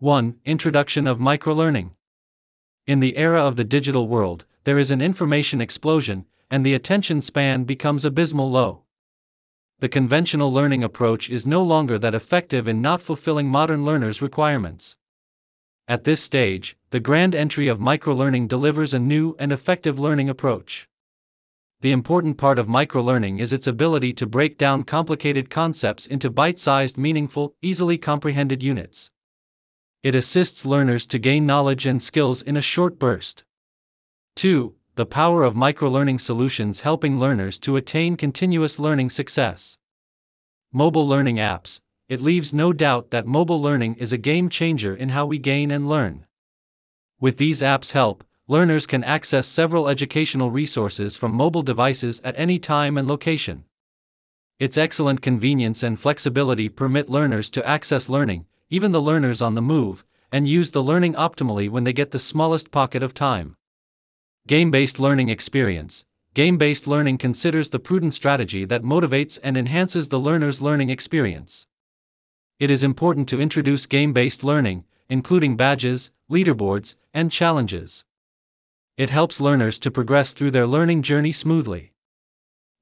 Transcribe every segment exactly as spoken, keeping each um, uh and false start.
one. Introduction of microlearning. In the era of the digital world, there is an information explosion, and the attention span becomes abysmal low. The conventional learning approach is no longer that effective in not fulfilling modern learners' requirements. At this stage, the grand entry of microlearning delivers a new and effective learning approach. The important part of microlearning is its ability to break down complicated concepts into bite-sized, meaningful, easily comprehended units. It assists learners to gain knowledge and skills in a short burst. two. The power of microlearning solutions helping learners to attain continuous learning success. Mobile learning apps. It leaves no doubt that mobile learning is a game changer in how we gain and learn. With these apps' help, learners can access several educational resources from mobile devices at any time and location. Its excellent convenience and flexibility permit learners to access learning, even the learners on the move, and use the learning optimally when they get the smallest pocket of time. Game-based learning experience. Game-based learning considers the prudent strategy that motivates and enhances the learner's learning experience. It is important to introduce game-based learning, including badges, leaderboards, and challenges. It helps learners to progress through their learning journey smoothly.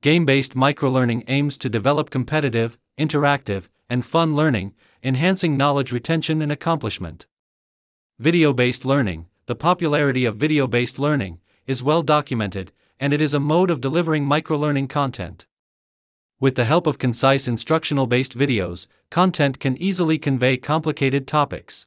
Game-based microlearning aims to develop competitive, interactive, and fun learning, enhancing knowledge retention and accomplishment. Video-based learning. The popularity of video-based learning is well documented, and it is a mode of delivering microlearning content. With the help of concise instructional-based videos, content can easily convey complicated topics.